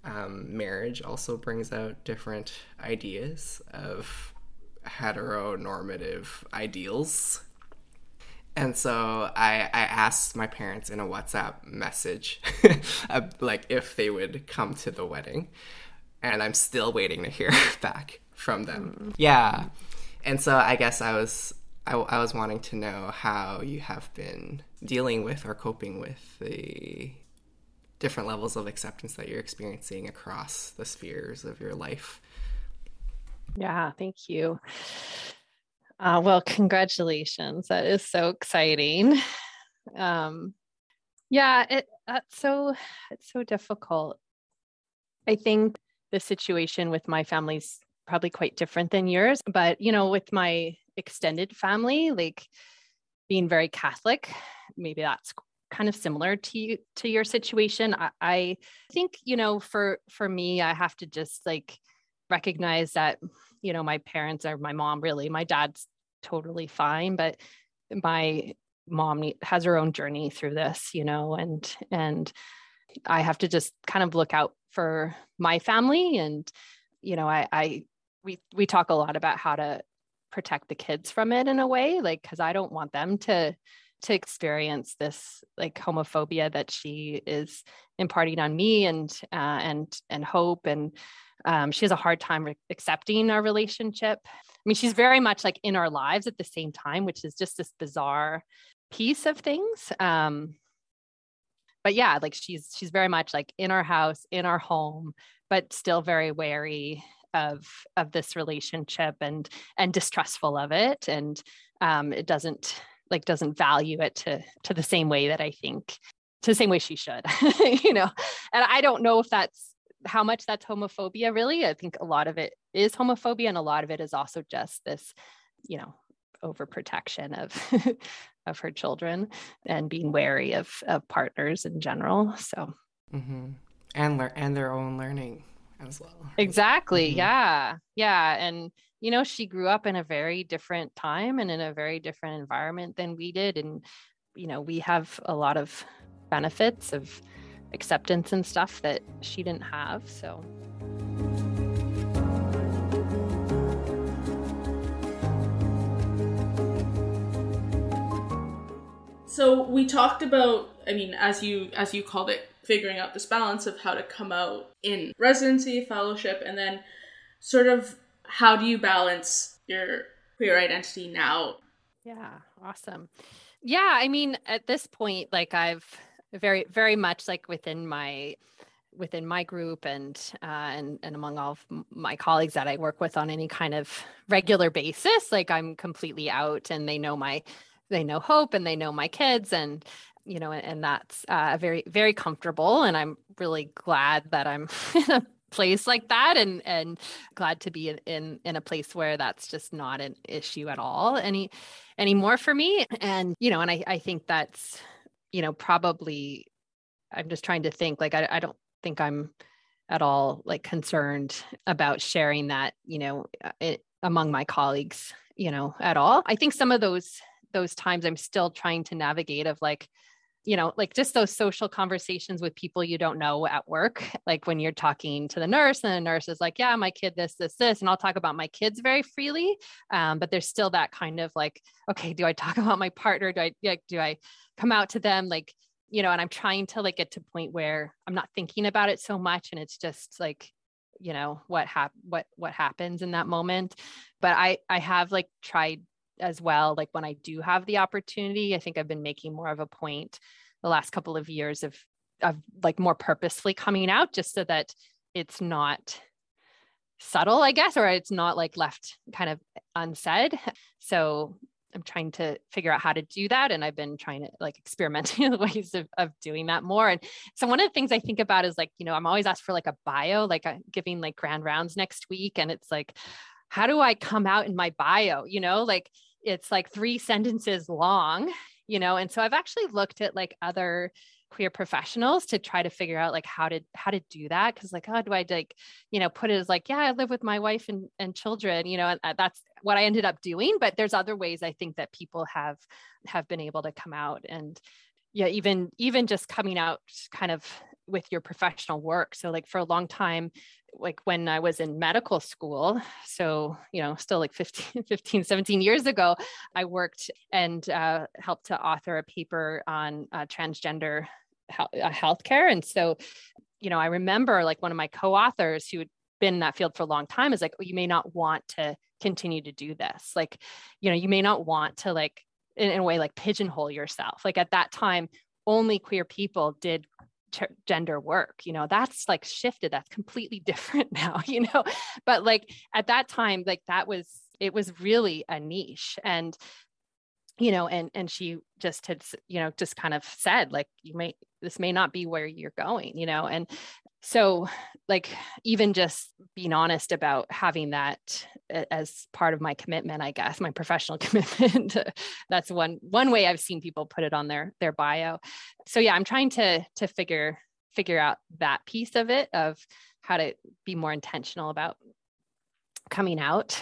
um, marriage also brings out different ideas of heteronormative ideals. And so I, I asked my parents in a WhatsApp message, like, if they would come to the wedding. And I'm still waiting to hear back from them. Mm. Yeah. And so I guess I was... I, I was wanting to know how you have been dealing with or coping with the different levels of acceptance that you're experiencing across the spheres of your life. Yeah, thank you. Uh, well, congratulations. That is so exciting. Um, yeah, it, that's so, it's so difficult. I think the situation with my family's probably quite different than yours, but, you know, with my extended family, like being very Catholic, maybe that's kind of similar to you, to your situation. I, I think, you know, for, for me, I have to just like recognize that, you know, my parents or my mom, really, my dad's totally fine, but my mom has her own journey through this, you know, and, and I have to just kind of look out for my family. And, you know, I, I, we, we talk a lot about how to protect the kids from it in a way, like, because I don't want them to to experience this like homophobia that she is imparting on me and uh, and and Hope, and um, she has a hard time re- accepting our relationship. I mean, she's very much like in our lives at the same time, which is just this bizarre piece of things. Um, but yeah, like she's she's very much like in our house, in our home, but still very wary of, of this relationship and, and distrustful of it. And, um, it doesn't like, doesn't value it to, to the same way that I think to the same way she should, you know, and I don't know if that's how much that's homophobia, really. I think a lot of it is homophobia, and a lot of it is also just this, you know, overprotection of, of her children and being wary of, of partners in general. So, mm-hmm. and learn and their own learning as well. Exactly. Mm-hmm. Yeah. Yeah. And, you know, she grew up in a very different time and in a very different environment than we did. And, you know, we have a lot of benefits of acceptance and stuff that she didn't have. So. So we talked about, I mean, as you, as you called it, figuring out this balance of how to come out in residency, fellowship, and then sort of how do you balance your queer identity now? Yeah, awesome. Yeah, I mean, at this point, like I've very, very much like within my within my group and uh, and and among all of my colleagues that I work with on any kind of regular basis, like I'm completely out, and they know my, they know Hope, and they know my kids, and you know, and, and that's uh, very, very comfortable. And I'm really glad that I'm in a place like that, and, and glad to be in, in, in a place where that's just not an issue at all any, anymore for me. And, you know, and I, I think that's, you know, probably, I'm just trying to think, like, I, I don't think I'm at all like concerned about sharing that, you know, it, among my colleagues, you know, at all. I think some of those, those times I'm still trying to navigate of like, you know, like just those social conversations with people you don't know at work. Like when you're talking to the nurse and the nurse is like, yeah, my kid, this, this, this, and I'll talk about my kids very freely. Um, but there's still that kind of like, okay, do I talk about my partner? Do I, like, do I come out to them? Like, you know, and I'm trying to like get to a point where I'm not thinking about it so much. And it's just like, you know, what hap- what, what happens in that moment. But I, I have like tried as well, like when I do have the opportunity, I think I've been making more of a point the last couple of years of, of like more purposefully coming out, just so that it's not subtle, I guess, or it's not like left kind of unsaid. So I'm trying to figure out how to do that. And I've been trying to like experimenting with ways of, of doing that more. And so one of the things I think about is like, you know, I'm always asked for like a bio, like I'm giving like grand rounds next week. And it's like, how do I come out in my bio? You know, like it's like three sentences long, you know? And so I've actually looked at like other queer professionals to try to figure out like how to, how to do that. Cause like, oh, do I like, you know, put it as like, yeah, I live with my wife and, and children, you know, and that's what I ended up doing, but there's other ways I think that people have, have been able to come out. And yeah, even, even just coming out kind of with your professional work. So like for a long time, like when I was in medical school, so, you know, still like fifteen, fifteen, seventeen years ago, I worked and uh, helped to author a paper on uh, transgender healthcare. And so, you know, I remember like one of my co-authors who had been in that field for a long time is like, oh, you may not want to continue to do this. Like, you know, you may not want to like, in, in a way, like pigeonhole yourself. Like at that time, only queer people did ter- gender work, you know, that's like shifted. That's completely different now, you know, but like at that time, like that was, it was really a niche. And you know, and, and she just had, you know, just kind of said like, you may, this may not be where you're going, you know? And so like, even just being honest about having that as part of my commitment, I guess, my professional commitment, that's one, one way I've seen people put it on their, their bio. So yeah, I'm trying to, to figure, figure out that piece of it, of how to be more intentional about coming out.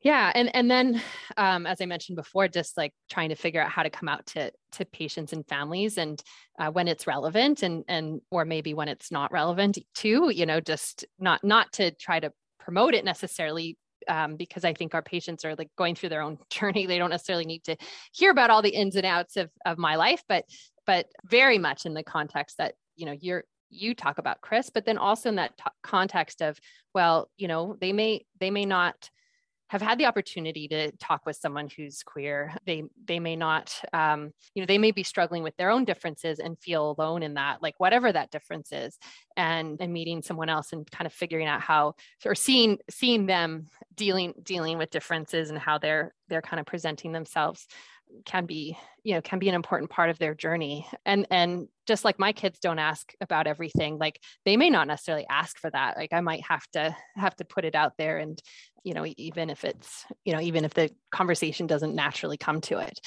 Yeah. And, and then, um, as I mentioned before, just like trying to figure out how to come out to, to patients and families and, uh, when it's relevant and, and, or maybe when it's not relevant too, you know, just not, not to try to promote it necessarily, um, because I think our patients are like going through their own journey. They don't necessarily need to hear about all the ins and outs of, of my life, but, but very much in the context that, you know, you're, you talk about, Chris, but then also in that t- context of, well, you know, they may, they may not have had the opportunity to talk with someone who's queer. They they may not, um, you know, they may be struggling with their own differences and feel alone in that, like whatever that difference is, and and meeting someone else and kind of figuring out how, or seeing seeing them dealing dealing with differences and how they're they're kind of presenting themselves can be, you know, can be an important part of their journey. And and just like my kids don't ask about everything, like they may not necessarily ask for that. Like I might have to have to put it out there. And, you know, even if it's, you know, even if the conversation doesn't naturally come to it.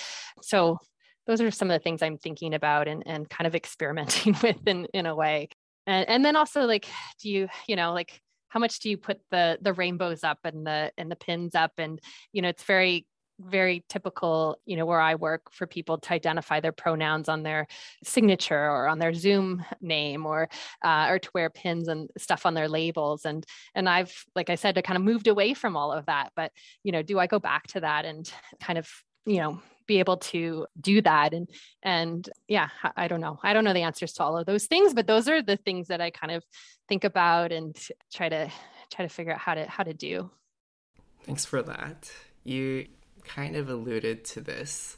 So those are some of the things I'm thinking about and, and kind of experimenting with in, in a way. And and then also like, do you, you know, like how much do you put the the rainbows up and the and the pins up? And, you know, it's very very typical, you know, where I work for people to identify their pronouns on their signature or on their Zoom name or, uh, or to wear pins and stuff on their labels. And, and I've, like I said, I kind of moved away from all of that, but, you know, do I go back to that and kind of, you know, be able to do that? And, and yeah, I don't know. I don't know the answers to all of those things, but those are the things that I kind of think about and try to, try to figure out how to, how to do. Thanks for that. You kind of alluded to this,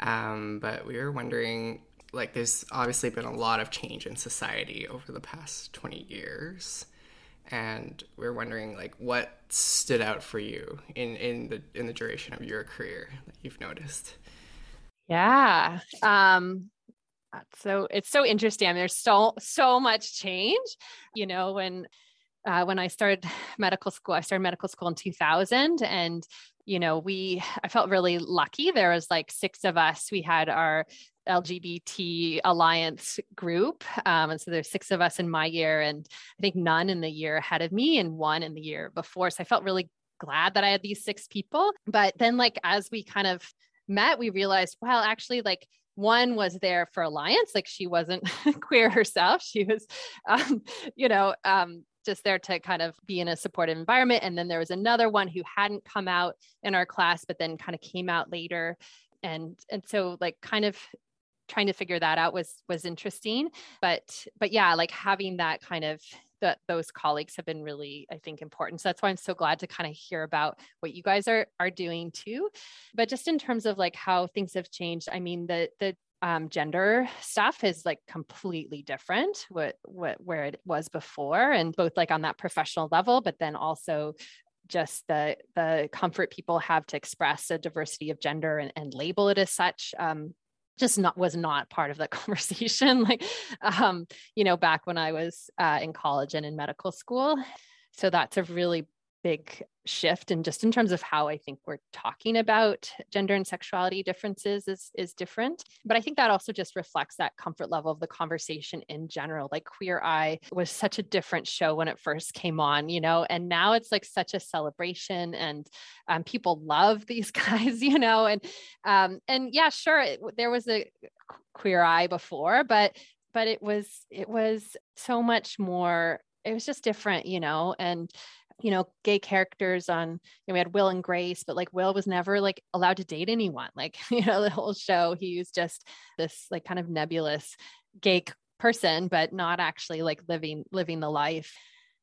um, but we were wondering, like, there's obviously been a lot of change in society over the past twenty years, and we we're wondering, like, what stood out for you in, in the in the duration of your career that you've noticed? Yeah, um, so it's so interesting. I mean, there's so so much change, you know, when. Uh, when I started medical school, I started medical school in two thousand. And, you know, we, I felt really lucky. There was like six of us. We had our L G B T alliance group. Um, and so there's six of us in my year, and I think none in the year ahead of me and one in the year before. So I felt really glad that I had these six people. But then like, as we kind of met, we realized, well, actually like one was there for alliance. Like she wasn't queer herself. She was, um, you know, um, just there to kind of be in a supportive environment. And then there was another one who hadn't come out in our class, but then kind of came out later. And, and so like kind of trying to figure that out was, was interesting, but, but yeah, like having that kind of, that those colleagues have been really, I think, important. So that's why I'm so glad to kind of hear about what you guys are, are doing too. But just in terms of like how things have changed, I mean, the, the, Um, gender stuff is like completely different what, what, where it was before, and both like on that professional level, but then also just the, the comfort people have to express a diversity of gender and, and label it as such, um, just not was not part of that conversation. Like, um, you know, back when I was uh, in college and in medical school. So that's a really big shift. And just in terms of how I think we're talking about gender and sexuality differences is, is different. But I think that also just reflects that comfort level of the conversation in general. Like Queer Eye was such a different show when it first came on, you know, and now it's like such a celebration and um, people love these guys, you know, and, um, and yeah, sure. It, there was a Queer Eye before, but, but it was, it was so much more, it was just different, you know, and, you know, gay characters on, you know, we had Will and Grace, but like Will was never like allowed to date anyone. Like, you know, the whole show, he was just this like kind of nebulous gay person, but not actually like living, living the life,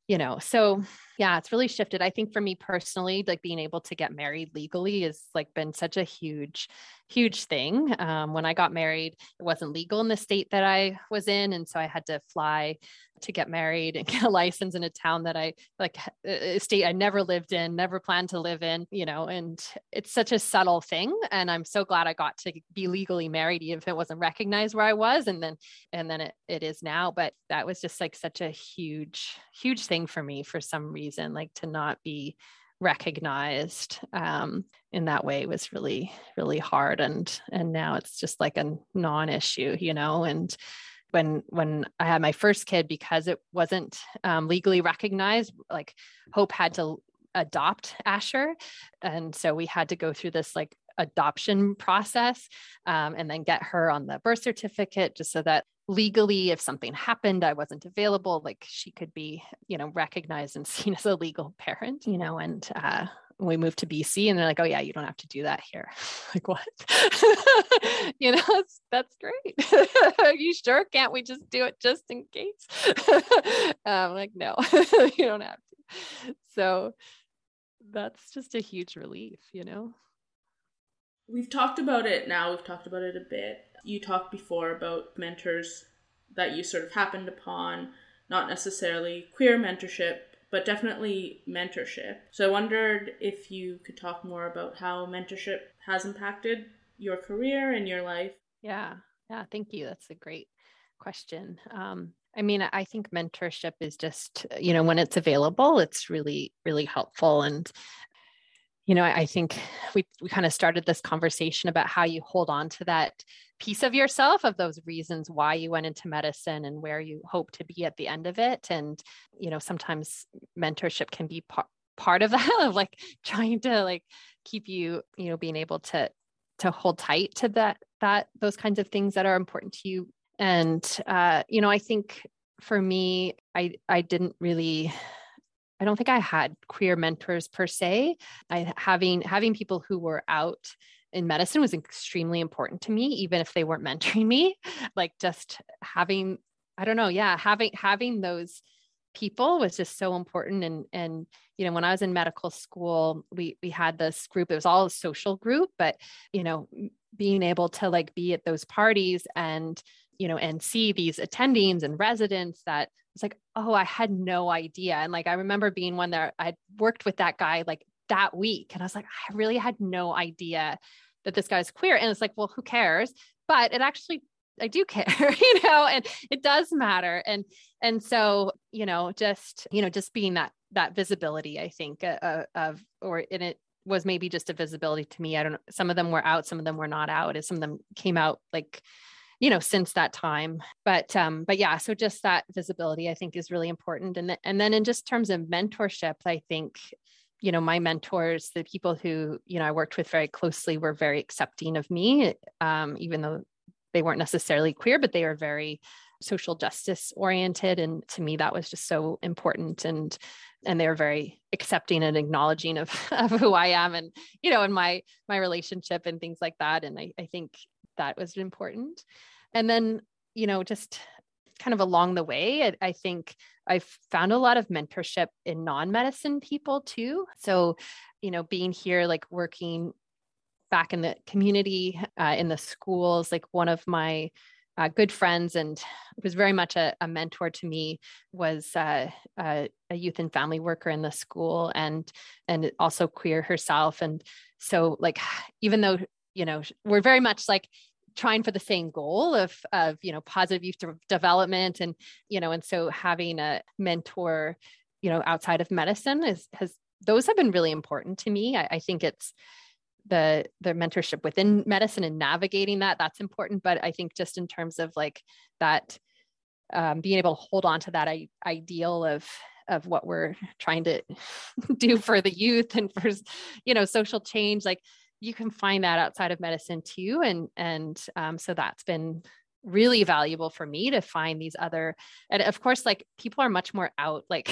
you know? So yeah, it's really shifted. I think for me personally, like being able to get married legally is like been such a huge, huge thing. Um, when I got married, it wasn't legal in the state that I was in. And so I had to fly to get married and get a license in a town that I like a state I never lived in, never planned to live in, you know, and it's such a subtle thing. And I'm so glad I got to be legally married, even if it wasn't recognized where I was. And then, and then it, it is now, but that was just like such a huge, huge thing for me for some reason, like to not be recognized um, in that way was really, really hard. And, and now it's just like a non-issue, you know, and when, when I had my first kid, because it wasn't um, legally recognized, like Hope had to adopt Asher. And so we had to go through this like adoption process um, and then get her on the birth certificate just so that legally, if something happened, I wasn't available, like she could be, you know, recognized and seen as a legal parent, you know, and uh, we moved to B C and they're like, oh yeah, you don't have to do that here. Like what? You know, that's, that's great. Are you sure? Can't we just do it just in case? I'm like, no, you don't have to. So that's just a huge relief, you know? We've talked about it now. We've talked about it a bit. You talked before about mentors that you sort of happened upon, not necessarily queer mentorship, but definitely mentorship. So I wondered if you could talk more about how mentorship has impacted your career and your life. Yeah. Yeah. Thank you. That's a great question. Um, I mean, I think mentorship is just, you know, when it's available, it's really, really helpful. And you know, I think we, we kind of started this conversation about how you hold on to that piece of yourself, of those reasons why you went into medicine and where you hope to be at the end of it. And, you know, sometimes mentorship can be par- part of that, of like trying to like keep you, you know, being able to, to hold tight to that, that those kinds of things that are important to you. And, uh, you know, I think for me, I, I didn't really I don't think I had queer mentors per se. I, having, having people who were out in medicine was extremely important to me, even if they weren't mentoring me, like just having, I don't know. Yeah. Having, having those people was just so important. And, and, you know, when I was in medical school, we, we had this group, it was all a social group, but, you know, being able to like be at those parties and, you know, and see these attendings and residents that it's like, oh, I had no idea. And like, I remember being one that I worked with that guy like that week. And I was like, I really had no idea that this guy's queer. And it's like, well, who cares? But it actually, I do care, you know, and it does matter. And, and so, you know, just, you know, just being that, that visibility, I think uh, of, or in it, was maybe just a visibility to me. I don't know. Some of them were out, some of them were not out, and some of them came out like, you know, since that time, but, um, but yeah, so just that visibility I think is really important. And, th- and then in just terms of mentorship, I think, you know, my mentors, the people who, you know, I worked with very closely were very accepting of me, um, even though they weren't necessarily queer, but they were very social justice oriented. And to me, that was just so important. And, and they were very accepting and acknowledging of, of who I am and, you know, and my, my relationship and things like that. And I, I think that was important. And then, you know, just kind of along the way, I, I think I've found a lot of mentorship in non-medicine people too. So, you know, being here, like working back in the community, uh, in the schools, like one of my uh, good friends and was very much a, a mentor to me, was uh, a, a youth and family worker in the school, and and also queer herself. And so, like, even though, you know, we're very much like trying for the same goal of, of, you know, positive youth development, and, you know, and so having a mentor, you know, outside of medicine is, has, those have been really important to me. I, I think it's the, the mentorship within medicine and navigating that, that's important. But I think just in terms of like that, um, being able to hold on to that I- ideal of, of what we're trying to do for the youth and for, you know, social change, like, you can find that outside of medicine too. And, and, um, so that's been really valuable for me to find these other, and of course, like, people are much more out, like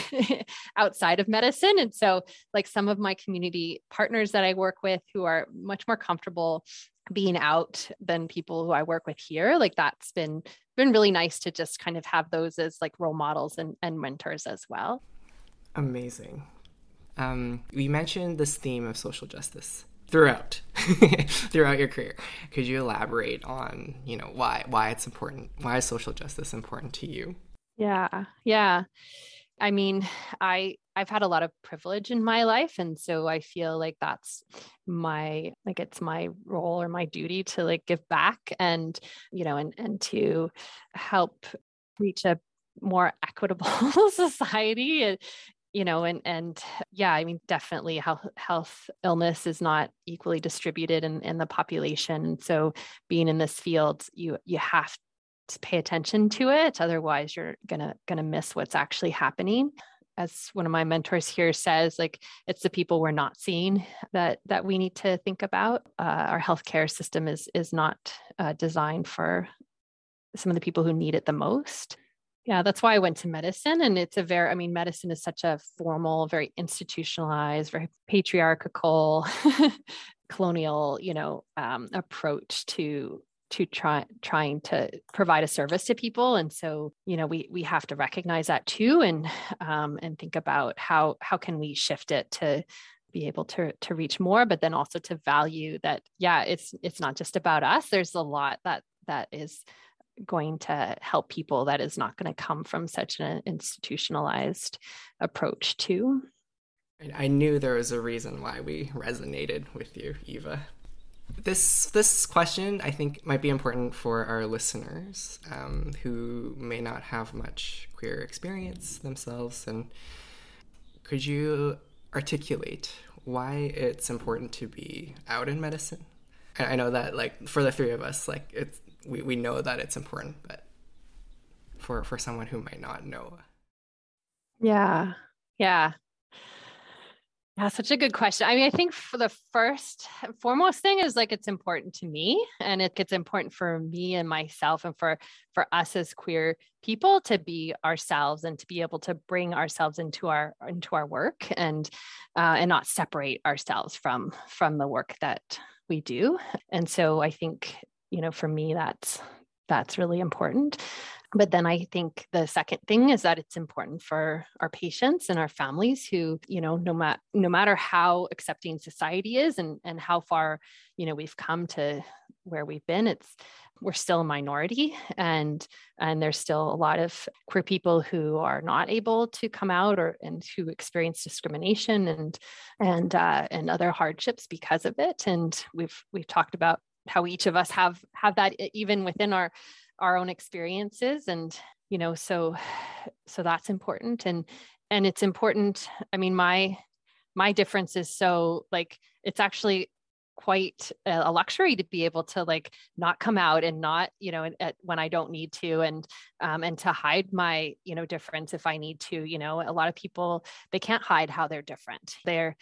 outside of medicine. And so, like, some of my community partners that I work with who are much more comfortable being out than people who I work with here, like, that's been, been really nice to just kind of have those as like role models and, and mentors as well. Amazing. Um, we mentioned this theme of social justice throughout throughout your career. Could you elaborate on, you know, why why it's important? Why is social justice important to you? Yeah. Yeah. I mean, I I've had a lot of privilege in my life, and so I feel like that's my, like, it's my role or my duty to, like, give back and, you know, and and to help reach a more equitable society. And, you know, and, and yeah, I mean, definitely health, health illness is not equally distributed in, in the population. So being in this field, you, you have to pay attention to it. Otherwise you're gonna, gonna miss what's actually happening. As one of my mentors here says, like, it's the people we're not seeing that, that we need to think about. Uh, our healthcare system is, is not uh, designed for some of the people who need it the most. Yeah, that's why I went to medicine. And it's a very, I mean, medicine is such a formal, very institutionalized, very patriarchal, colonial, you know, um, approach to to try, trying to provide a service to people. And so, you know, we we have to recognize that too, and um, and think about how how can we shift it to be able to to reach more, but then also to value that. Yeah, it's it's not just about us. There's a lot that that is going to help people that is not going to come from such an institutionalized approach too. I knew there was a reason why we resonated with you, Eva. This this question, I think, might be important for our listeners um, who may not have much queer experience themselves. And could you articulate why it's important to be out in medicine? I know that, like, for the three of us, like, it's We we know that it's important, but for for someone who might not know. Yeah, yeah. Yeah, such a good question. I mean, I think for the first and foremost thing is, like, it's important to me, and it gets important for me and myself and for, for us as queer people to be ourselves and to be able to bring ourselves into our, into our work and, uh, and not separate ourselves from, from the work that we do. And so I think, you know, for me, that's, that's really important. But then I think the second thing is that it's important for our patients and our families who, you know, no matter, no matter how accepting society is and, and how far, you know, we've come to where we've been, it's, we're still a minority, and, and there's still a lot of queer people who are not able to come out or, and who experience discrimination and, and, uh, and other hardships because of it. And we've, we've talked about how each of us have, have that even within our, our own experiences. And, you know, so, so that's important. And, and it's important. I mean, my, my difference is so, like, it's actually quite a luxury to be able to, like, not come out and not, you know, at, when I don't need to, and, um, and to hide my, you know, difference if I need to. You know, a lot of people, they can't hide how they're different. They're,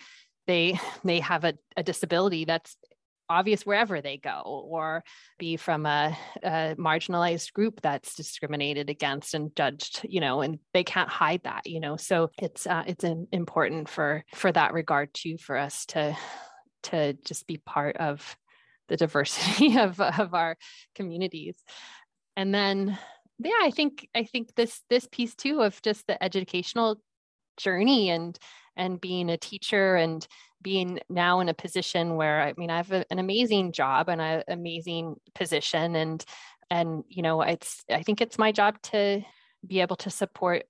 they may have a, a disability that's obvious wherever they go, or be from a, a marginalized group that's discriminated against and judged, you know, and they can't hide that, you know. So it's uh, it's important for for that regard too, for us to to just be part of the diversity of of our communities. And then, yeah, I think I think this this piece too of just the educational journey and and being a teacher and being now in a position where, I mean, I have a, an amazing job and an amazing position, and And, you know, it's, I think it's my job to be able to support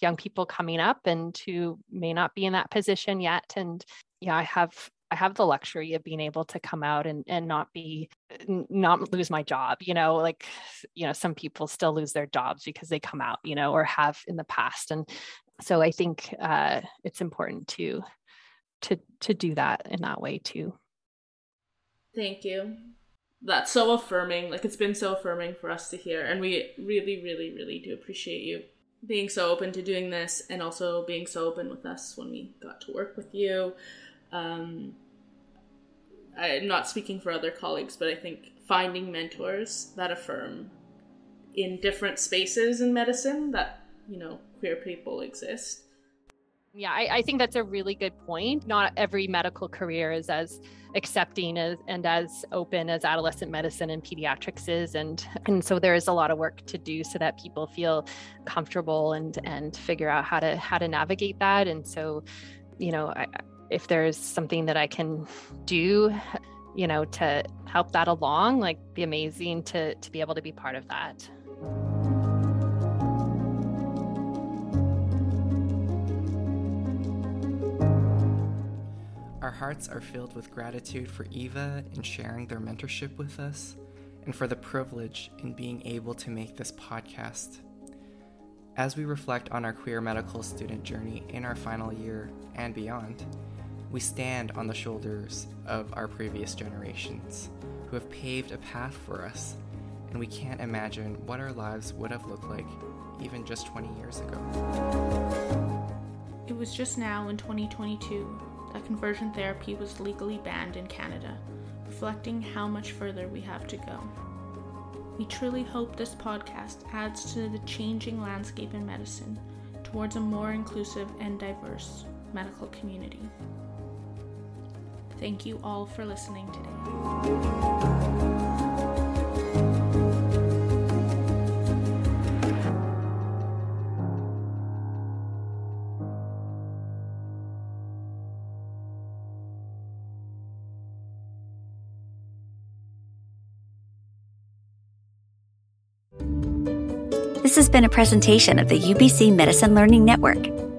young people coming up and who may not be in that position yet. And yeah, I have, I have the luxury of being able to come out and, and not be, not lose my job, you know, like, you know, some people still lose their jobs because they come out, you know, or have in the past. And so I think uh, it's important to, to, to do that in that way too. Thank you. That's so affirming. Like, it's been so affirming for us to hear. And we really, really, really do appreciate you being so open to doing this, and also being so open with us when we got to work with you. Um, I'm not speaking for other colleagues, but I think finding mentors that affirm in different spaces in medicine that, you know, queer people exist. Yeah, I, I think that's a really good point. Not every medical career is as accepting as, and as open as adolescent medicine and pediatrics is. And, and so there is a lot of work to do so that people feel comfortable and, and figure out how to, how to navigate that. And so, you know, I, if there's something that I can do, you know, to help that along, like, be amazing to, to be able to be part of that. Our hearts are filled with gratitude for Eva in sharing their mentorship with us, and for the privilege in being able to make this podcast. As we reflect on our queer medical student journey in our final year and beyond, we stand on the shoulders of our previous generations who have paved a path for us, and we can't imagine what our lives would have looked like even just twenty years ago. It was just now in twenty twenty-two that conversion therapy was legally banned in Canada, reflecting how much further we have to go. We truly hope this podcast adds to the changing landscape in medicine towards a more inclusive and diverse medical community. Thank you all for listening today. This has been a presentation of the U B C Medicine Learning Network.